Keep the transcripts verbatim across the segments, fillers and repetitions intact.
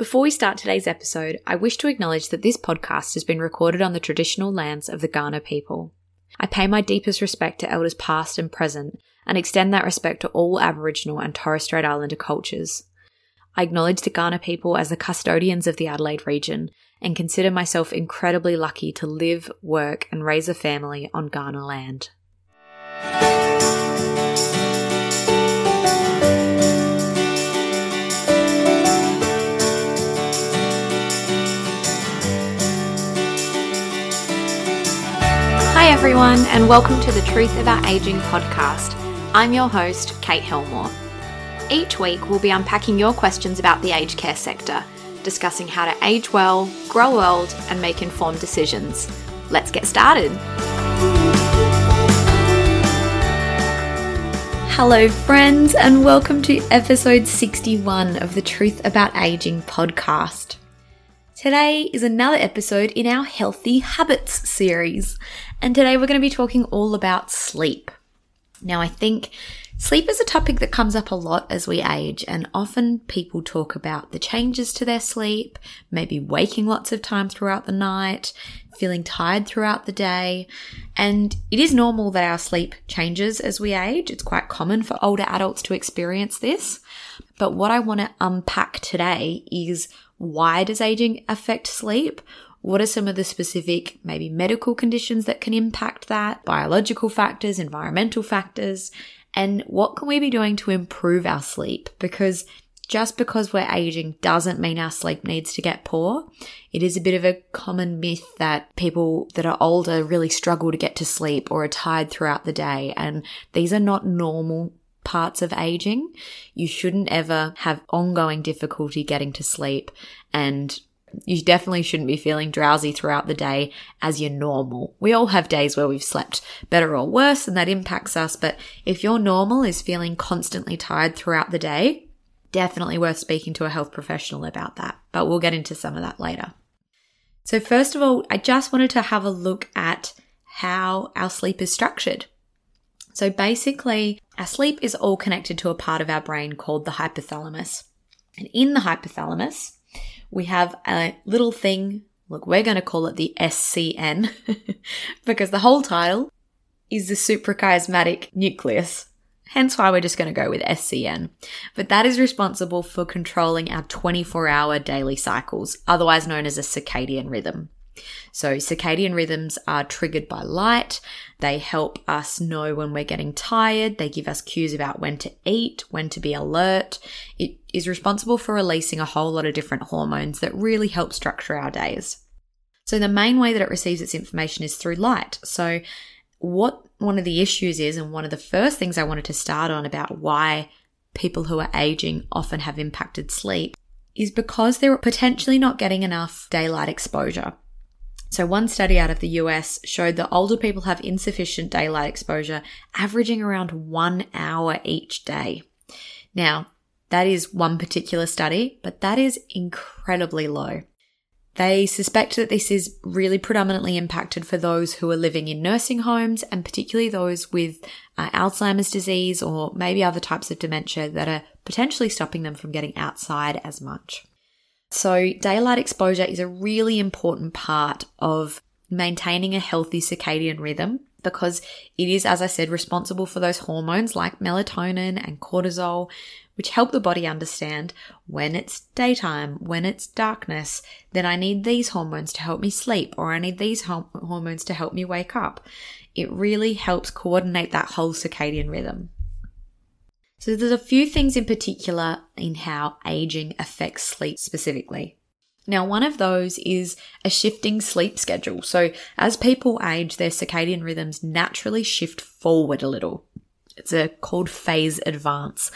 Before we start today's episode, I wish to acknowledge that this podcast has been recorded on the traditional lands of the Kaurna people. I pay my deepest respect to Elders past and present, and extend that respect to all Aboriginal and Torres Strait Islander cultures. I acknowledge the Kaurna people as the custodians of the Adelaide region, and consider myself incredibly lucky to live, work and raise a family on Kaurna land. Hi everyone, and welcome to the Truth About Aging podcast. I'm your host, Kate Helmore. Each week we'll be unpacking your questions about the aged care sector, discussing how to age well, grow old, and make informed decisions. Let's get started. Hello friends, and welcome to episode sixty-one of the Truth About Aging podcast. Today is another episode in our Healthy Habits series, and today we're going to be talking all about sleep. Now, I think sleep is a topic that comes up a lot as we age, and often people talk about the changes to their sleep, maybe waking lots of times throughout the night, feeling tired throughout the day, and it is normal that our sleep changes as we age. It's quite common for older adults to experience this, but what I want to unpack today is: why does aging affect sleep? What are some of the specific, maybe medical conditions that can impact that, biological factors, environmental factors, and what can we be doing to improve our sleep? Because just because we're aging doesn't mean our sleep needs to get poor. It is a bit of a common myth that people that are older really struggle to get to sleep or are tired throughout the day, and these are not normal parts of aging. You shouldn't ever have ongoing difficulty getting to sleep, and you definitely shouldn't be feeling drowsy throughout the day as your normal. We all have days where we've slept better or worse, and that impacts us, but if your normal is feeling constantly tired throughout the day, definitely worth speaking to a health professional about that, but we'll get into some of that later. So first of all, I just wanted to have a look at how our sleep is structured. So basically, our sleep is all connected to a part of our brain called the hypothalamus. And in the hypothalamus, we have a little thing, look, we're going to call it the S C N because the whole title is the suprachiasmatic nucleus. Hence why we're just going to go with S C N. But that is responsible for controlling our twenty-four hour daily cycles, otherwise known as a circadian rhythm. So circadian rhythms are triggered by light. They help us know when we're getting tired. They give us cues about when to eat, when to be alert. It is responsible for releasing a whole lot of different hormones that really help structure our days. So the main way that it receives its information is through light. So what one of the issues is, and one of the first things I wanted to start on about why people who are aging often have impacted sleep, is because they're potentially not getting enough daylight exposure. So one study out of the U S showed that older people have insufficient daylight exposure, averaging around one hour each day. Now, that is one particular study, but that is incredibly low. They suspect that this is really predominantly impacted for those who are living in nursing homes, and particularly those with uh, Alzheimer's disease or maybe other types of dementia that are potentially stopping them from getting outside as much. So daylight exposure is a really important part of maintaining a healthy circadian rhythm, because it is, as I said, responsible for those hormones like melatonin and cortisol, which help the body understand when it's daytime, when it's darkness, then I need these hormones to help me sleep, or I need these hom- hormones to help me wake up. It really helps coordinate that whole circadian rhythm. So there's a few things in particular in how aging affects sleep specifically. Now, one of those is a shifting sleep schedule. So as people age, their circadian rhythms naturally shift forward a little. It's a called phase advance.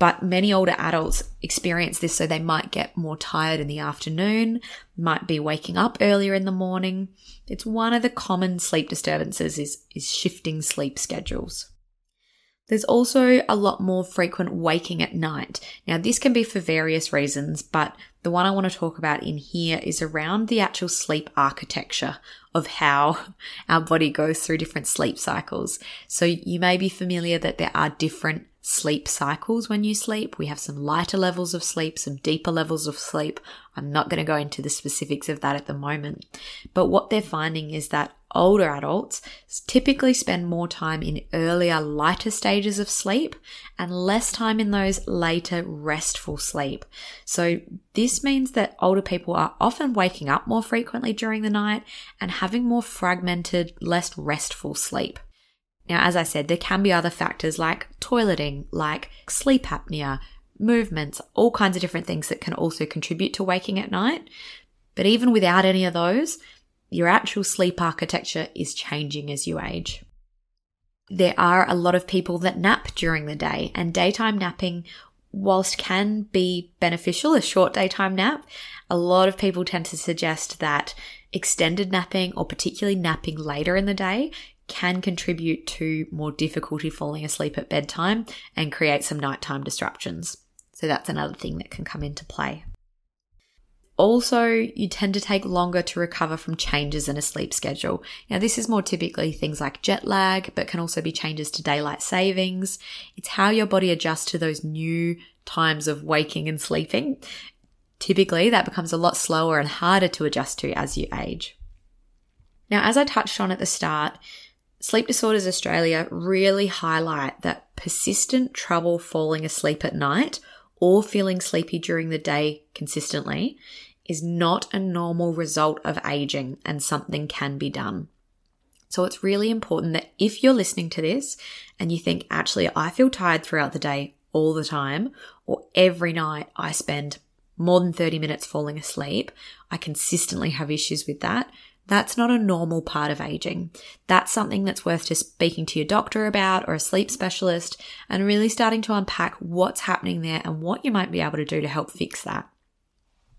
But many older adults experience this, so they might get more tired in the afternoon, might be waking up earlier in the morning. It's one of the common sleep disturbances is, is shifting sleep schedules. There's also a lot more frequent waking at night. Now, this can be for various reasons, but the one I want to talk about in here is around the actual sleep architecture of how our body goes through different sleep cycles. So you may be familiar that there are different sleep cycles when you sleep. We have some lighter levels of sleep, some deeper levels of sleep. I'm not going to go into the specifics of that at the moment. But what they're finding is that older adults typically spend more time in earlier, lighter stages of sleep and less time in those later, restful sleep. So this means that older people are often waking up more frequently during the night and having more fragmented, less restful sleep. Now, as I said, there can be other factors like toileting, like sleep apnea, movements, all kinds of different things that can also contribute to waking at night. But even without any of those, your actual sleep architecture is changing as you age. There are a lot of people that nap during the day, and daytime napping, whilst can be beneficial, a short daytime nap, a lot of people tend to suggest that extended napping, or particularly napping later in the day, can contribute to more difficulty falling asleep at bedtime and create some nighttime disruptions. So that's another thing that can come into play. Also, you tend to take longer to recover from changes in a sleep schedule. Now, this is more typically things like jet lag, but can also be changes to daylight savings. It's how your body adjusts to those new times of waking and sleeping. Typically, that becomes a lot slower and harder to adjust to as you age. Now, as I touched on at the start, Sleep Disorders Australia really highlight that persistent trouble falling asleep at night or feeling sleepy during the day consistently is not a normal result of aging, and something can be done. So it's really important that if you're listening to this and you think, actually, I feel tired throughout the day all the time, or every night I spend more than thirty minutes falling asleep, I consistently have issues with that, that's not a normal part of aging. That's something that's worth just speaking to your doctor about, or a sleep specialist, and really starting to unpack what's happening there and what you might be able to do to help fix that.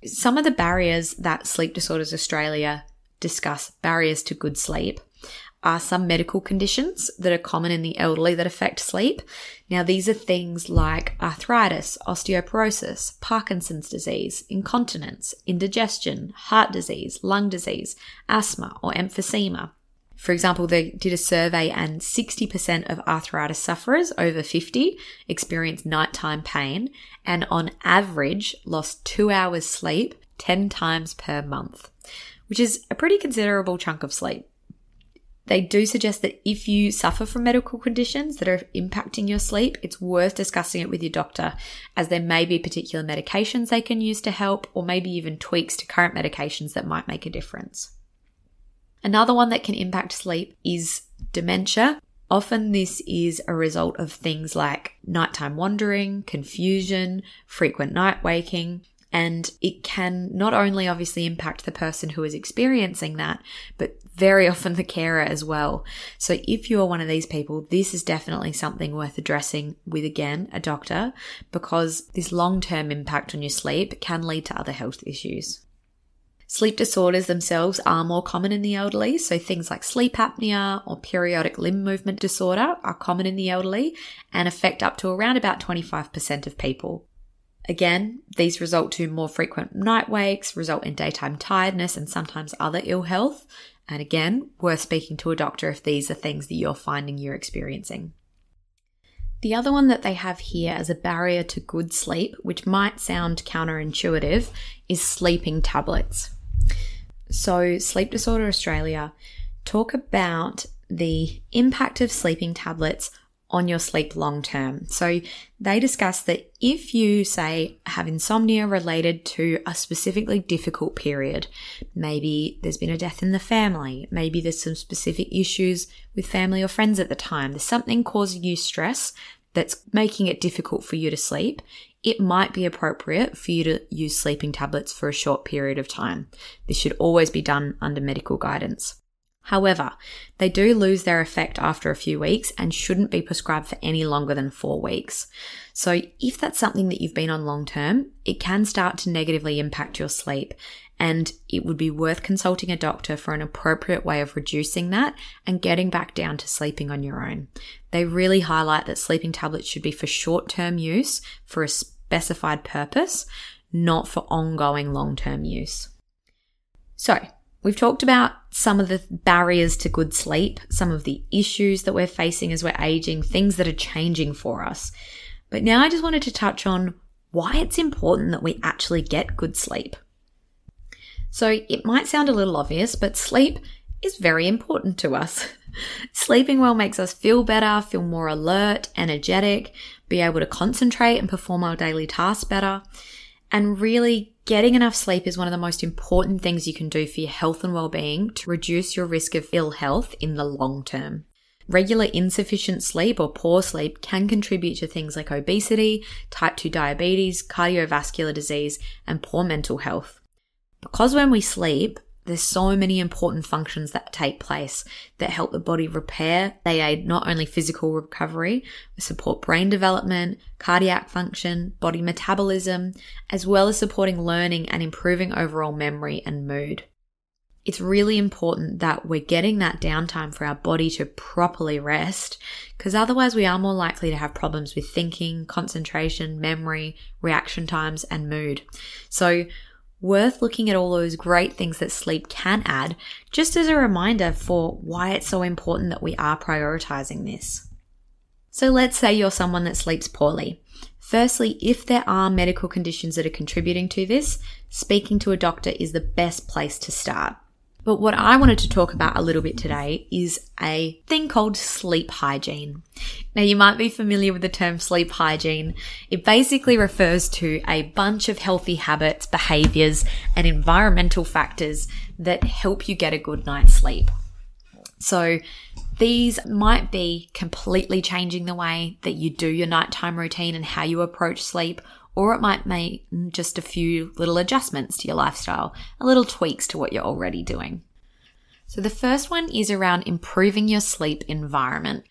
Some of the barriers that Sleep Disorders Australia discuss, barriers to good sleep, are some medical conditions that are common in the elderly that affect sleep. Now, these are things like arthritis, osteoporosis, Parkinson's disease, incontinence, indigestion, heart disease, lung disease, asthma, or emphysema. For example, they did a survey and sixty percent of arthritis sufferers over fifty experienced nighttime pain, and on average lost two hours sleep ten times per month, which is a pretty considerable chunk of sleep. They do suggest that if you suffer from medical conditions that are impacting your sleep, it's worth discussing it with your doctor, as there may be particular medications they can use to help, or maybe even tweaks to current medications that might make a difference. Another one that can impact sleep is dementia. Often this is a result of things like nighttime wandering, confusion, frequent night waking. And it can not only obviously impact the person who is experiencing that, but very often the carer as well. So if you are one of these people, this is definitely something worth addressing with, again, a doctor, because this long-term impact on your sleep can lead to other health issues. Sleep disorders themselves are more common in the elderly, so things like sleep apnea or periodic limb movement disorder are common in the elderly and affect up to around about twenty-five percent of people. Again, these result to more frequent night wakes, result in daytime tiredness, and sometimes other ill health. And again, worth speaking to a doctor if these are things that you're finding you're experiencing. The other one that they have here as a barrier to good sleep, which might sound counterintuitive, is sleeping tablets. So Sleep Disorder Australia talk about the impact of sleeping tablets on your sleep long term. So they discuss that if you, say, have insomnia related to a specifically difficult period, maybe there's been a death in the family, maybe there's some specific issues with family or friends at the time, there's something causing you stress that's making it difficult for you to sleep, it might be appropriate for you to use sleeping tablets for a short period of time. This should always be done under medical guidance. However, they do lose their effect after a few weeks and shouldn't be prescribed for any longer than four weeks. So if that's something that you've been on long term, it can start to negatively impact your sleep, and it would be worth consulting a doctor for an appropriate way of reducing that and getting back down to sleeping on your own. They really highlight that sleeping tablets should be for short-term use for a specified purpose, not for ongoing long-term use. So We've talked about some of the barriers to good sleep, some of the issues that we're facing as we're aging, things that are changing for us. But now I just wanted to touch on why it's important that we actually get good sleep. So it might sound a little obvious, but sleep is very important to us. Sleeping well makes us feel better, feel more alert, energetic, be able to concentrate and perform our daily tasks better. And really, getting enough sleep is one of the most important things you can do for your health and well-being to reduce your risk of ill health in the long term. Regular insufficient sleep or poor sleep can contribute to things like obesity, type two diabetes, cardiovascular disease, and poor mental health. Because when we sleep, there's so many important functions that take place that help the body repair. They aid not only physical recovery, support brain development, cardiac function, body metabolism, as well as supporting learning and improving overall memory and mood. It's really important that we're getting that downtime for our body to properly rest, because otherwise we are more likely to have problems with thinking, concentration, memory, reaction times, and mood. So worth looking at all those great things that sleep can add, just as a reminder for why it's so important that we are prioritizing this. So let's say you're someone that sleeps poorly. Firstly, if there are medical conditions that are contributing to this, speaking to a doctor is the best place to start. But what I wanted to talk about a little bit today is a thing called sleep hygiene. Now, you might be familiar with the term sleep hygiene. It basically refers to a bunch of healthy habits, behaviors, and environmental factors that help you get a good night's sleep. So these might be completely changing the way that you do your nighttime routine and how you approach sleep, or it might make just a few little adjustments to your lifestyle, a little tweaks to what you're already doing. So the first one is around improving your sleep environment.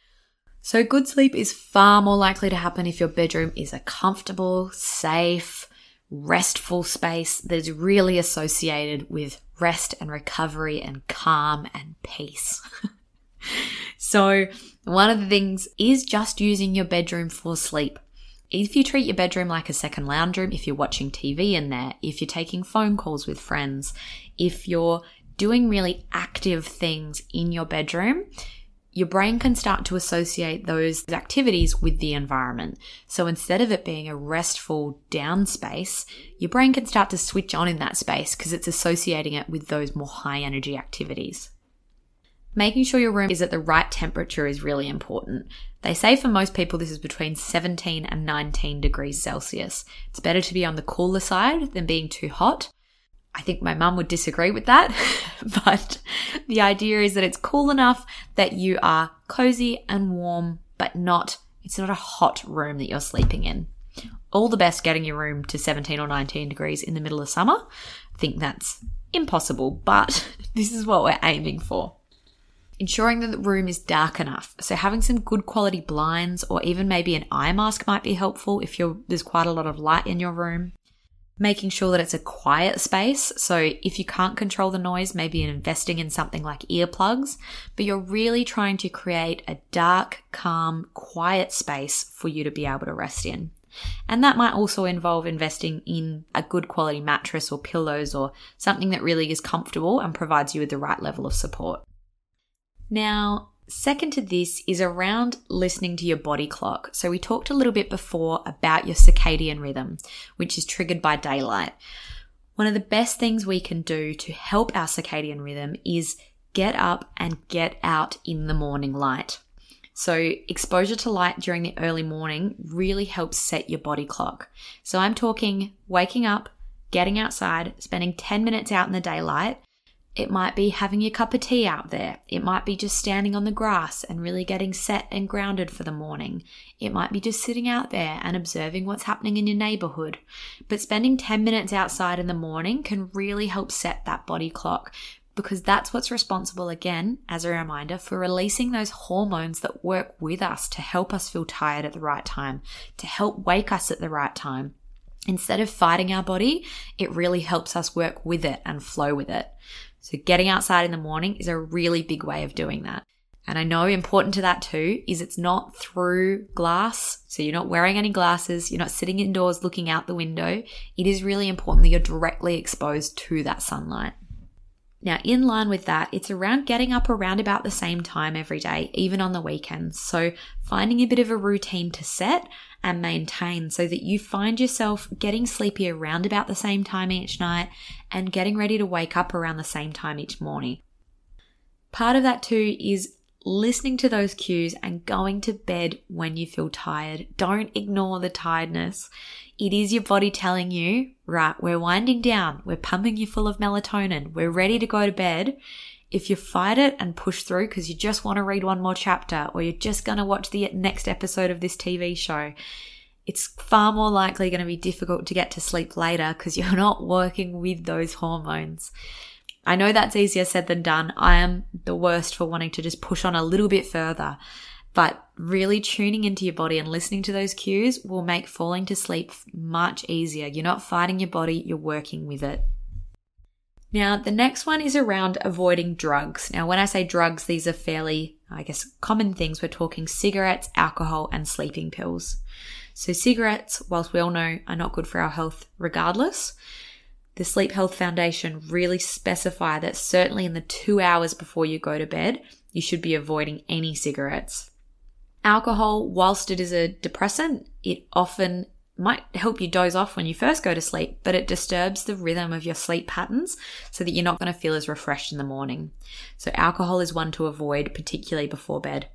So good sleep is far more likely to happen if your bedroom is a comfortable, safe, restful space that is really associated with rest and recovery and calm and peace. So one of the things is just using your bedroom for sleep. If you treat your bedroom like a second lounge room, if you're watching T V in there, if you're taking phone calls with friends, if you're doing really active things in your bedroom, your brain can start to associate those activities with the environment. So instead of it being a restful down space, your brain can start to switch on in that space because it's associating it with those more high energy activities. Making sure your room is at the right temperature is really important. They say for most people this is between seventeen and nineteen degrees Celsius. It's better to be on the cooler side than being too hot. I think my mum would disagree with that, but the idea is that it's cool enough that you are cozy and warm, but not, it's not a hot room that you're sleeping in. All the best getting your room to seventeen or nineteen degrees in the middle of summer. I think that's impossible, but this is what we're aiming for. Ensuring that the room is dark enough. So having some good quality blinds or even maybe an eye mask might be helpful if you're, there's quite a lot of light in your room. Making sure that it's a quiet space. So if you can't control the noise, maybe investing in something like earplugs, but you're really trying to create a dark, calm, quiet space for you to be able to rest in. And that might also involve investing in a good quality mattress or pillows or something that really is comfortable and provides you with the right level of support. Now, second to this is around listening to your body clock. So we talked a little bit before about your circadian rhythm, which is triggered by daylight. One of the best things we can do to help our circadian rhythm is get up and get out in the morning light. So exposure to light during the early morning really helps set your body clock. So I'm talking waking up, getting outside, spending ten minutes out in the daylight. It might be having your cup of tea out there. It might be just standing on the grass and really getting set and grounded for the morning. It might be just sitting out there and observing what's happening in your neighborhood. But spending ten minutes outside in the morning can really help set that body clock, because that's what's responsible, again, as a reminder, for releasing those hormones that work with us to help us feel tired at the right time, to help wake us at the right time. Instead of fighting our body, it really helps us work with it and flow with it. So getting outside in the morning is a really big way of doing that. And I know important to that too is it's not through glass. So you're not wearing any glasses. You're not sitting indoors looking out the window. It is really important that you're directly exposed to that sunlight. Now, in line with that, it's around getting up around about the same time every day, even on the weekends. So finding a bit of a routine to set and maintain so that you find yourself getting sleepy around about the same time each night and getting ready to wake up around the same time each morning. Part of that too is listening to those cues and going to bed when you feel tired. Don't ignore the tiredness. It is your body telling you, right, we're winding down, we're pumping you full of melatonin, we're ready to go to bed. If you fight it and push through because you just want to read one more chapter or you're just going to watch the next episode of this T V show, it's far more likely going to be difficult to get to sleep later because you're not working with those hormones. I know that's easier said than done. I am the worst for wanting to just push on a little bit further, but really tuning into your body and listening to those cues will make falling to sleep much easier. You're not fighting your body, you're working with it. Now, the next one is around avoiding drugs. Now, when I say drugs, these are fairly, I guess, common things. We're talking cigarettes, alcohol, and sleeping pills. So cigarettes, whilst we all know, are not good for our health regardless. The Sleep Health Foundation really specify that certainly in the two hours before you go to bed, you should be avoiding any cigarettes. Alcohol, whilst it is a depressant, it often might help you doze off when you first go to sleep, but it disturbs the rhythm of your sleep patterns so that you're not going to feel as refreshed in the morning. So alcohol is one to avoid, particularly before bed.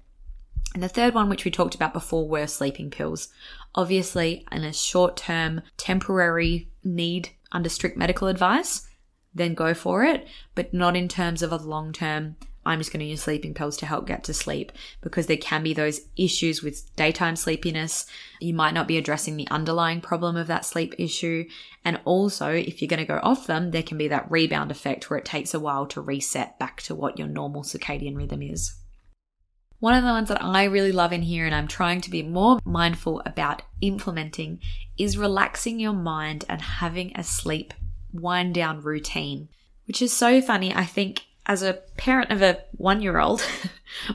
And the third one, which we talked about before, were sleeping pills. Obviously, in a short-term, temporary need under strict medical advice, then go for it, but not in terms of a long-term, I'm just going to use sleeping pills to help get to sleep, because there can be those issues with daytime sleepiness. You might not be addressing the underlying problem of that sleep issue. And also, if you're going to go off them, there can be that rebound effect where it takes a while to reset back to what your normal circadian rhythm is. One of the ones that I really love in here, and I'm trying to be more mindful about implementing, is relaxing your mind and having a sleep wind down routine, which is so funny. I think as a parent of a one-year-old,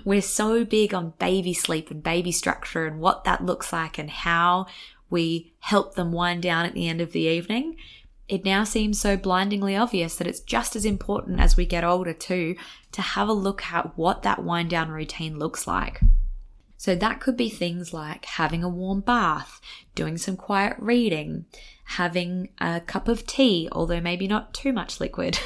we're so big on baby sleep and baby structure and what that looks like and how we help them wind down at the end of the evening. It now seems so blindingly obvious that it's just as important as we get older too to have a look at what that wind down routine looks like. So that could be things like having a warm bath, doing some quiet reading, having a cup of tea, although maybe not too much liquid.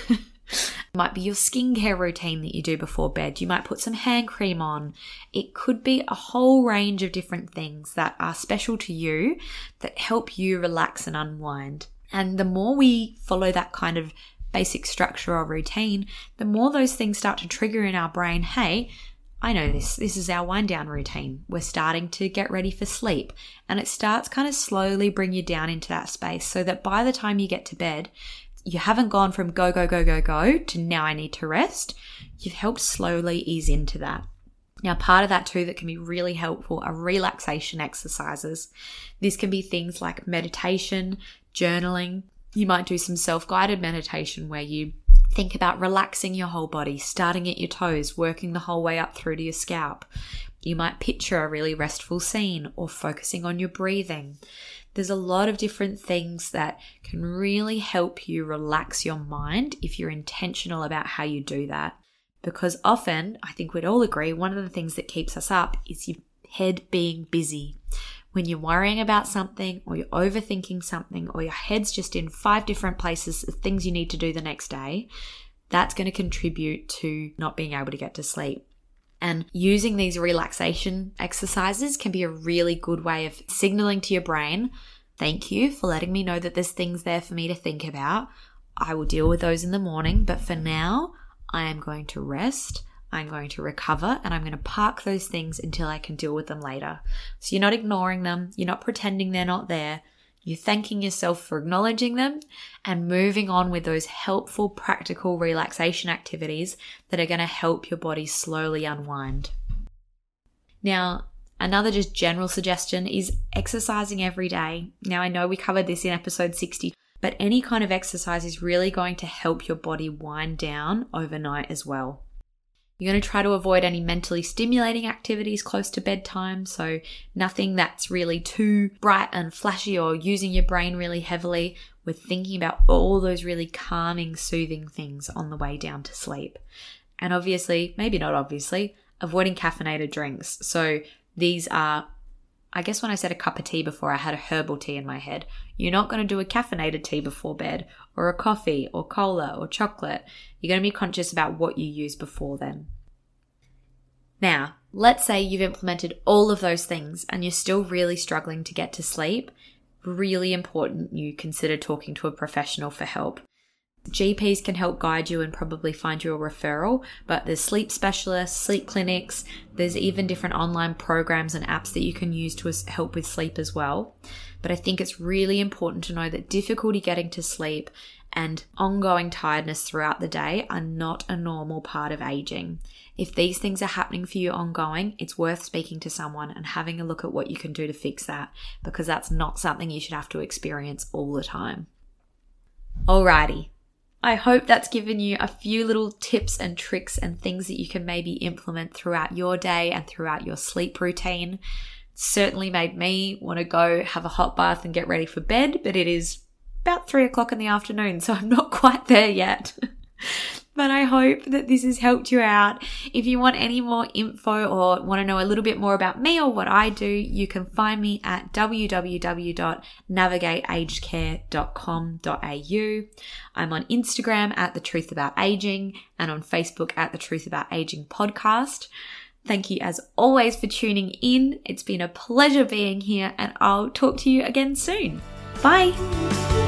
It might be your skincare routine that you do before bed. You might put some hand cream on. It could be a whole range of different things that are special to you that help you relax and unwind. And the more we follow that kind of basic structure or routine, the more those things start to trigger in our brain, hey, I know this, this is our wind down routine. We're starting to get ready for sleep. And it starts kind of slowly bring you down into that space so that by the time you get to bed, you haven't gone from go, go, go, go, go to now I need to rest. You've helped slowly ease into that. Now, part of that too that can be really helpful are relaxation exercises. This can be things like meditation, journaling. You might do some self-guided meditation where you think about relaxing your whole body, starting at your toes, working the whole way up through to your scalp. You might picture a really restful scene or focusing on your breathing. There's a lot of different things that can really help you relax your mind if you're intentional about how you do that. Because often, I think we'd all agree, one of the things that keeps us up is your head being busy. When you're worrying about something or you're overthinking something or your head's just in five different places of things you need to do the next day, that's going to contribute to not being able to get to sleep. And using these relaxation exercises can be a really good way of signaling to your brain, thank you for letting me know that there's things there for me to think about. I will deal with those in the morning, but for now, I am going to rest. I'm going to recover and I'm going to park those things until I can deal with them later. So you're not ignoring them. You're not pretending they're not there. You're thanking yourself for acknowledging them and moving on with those helpful, practical relaxation activities that are going to help your body slowly unwind. Now, another just general suggestion is exercising every day. Now, I know we covered this in episode sixty, but any kind of exercise is really going to help your body wind down overnight as well. You're going to try to avoid any mentally stimulating activities close to bedtime, so nothing that's really too bright and flashy or using your brain really heavily. We're thinking about all those really calming, soothing things on the way down to sleep. And obviously, maybe not obviously, avoiding caffeinated drinks. So these are, I guess when I said a cup of tea before, I had a herbal tea in my head. You're not going to do a caffeinated tea before bed, or a coffee or cola or chocolate. You're going to be conscious about what you use before then. Now, let's say you've implemented all of those things and you're still really struggling to get to sleep. Really important you consider talking to a professional for help. G Ps can help guide you and probably find you a referral, but there's sleep specialists, sleep clinics, there's even different online programs and apps that you can use to help with sleep as well. But I think it's really important to know that difficulty getting to sleep and ongoing tiredness throughout the day are not a normal part of aging. If these things are happening for you ongoing, it's worth speaking to someone and having a look at what you can do to fix that, because that's not something you should have to experience all the time. Alrighty. I hope that's given you a few little tips and tricks and things that you can maybe implement throughout your day and throughout your sleep routine. It's certainly made me want to go have a hot bath and get ready for bed, but it is about three o'clock in the afternoon, so I'm not quite there yet. But I hope that this has helped you out. If you want any more info or want to know a little bit more about me or what I do, you can find me at w w w dot navigate aged care dot com dot a u. I'm on Instagram at The Truth About Aging and on Facebook at The Truth About Aging Podcast. Thank you as always for tuning in. It's been a pleasure being here and I'll talk to you again soon. Bye.